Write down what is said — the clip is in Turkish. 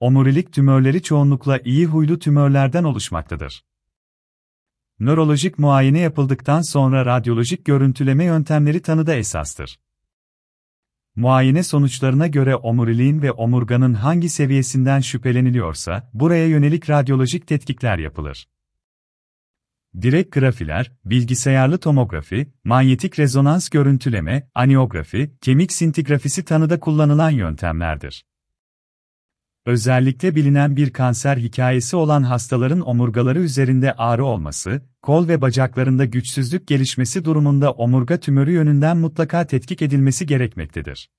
Omurilik tümörleri çoğunlukla iyi huylu tümörlerden oluşmaktadır. Nörolojik muayene yapıldıktan sonra radyolojik görüntüleme yöntemleri tanıda esastır. Muayene sonuçlarına göre omuriliğin ve omurganın hangi seviyesinden şüpheleniliyorsa, buraya yönelik radyolojik tetkikler yapılır. Direkt grafiler, bilgisayarlı tomografi, manyetik rezonans görüntüleme, anjiyografi, kemik sintigrafisi tanıda kullanılan yöntemlerdir. Özellikle bilinen bir kanser hikayesi olan hastaların omurgaları üzerinde ağrı olması, kol ve bacaklarında güçsüzlük gelişmesi durumunda omurga tümörü yönünden mutlaka tetkik edilmesi gerekmektedir.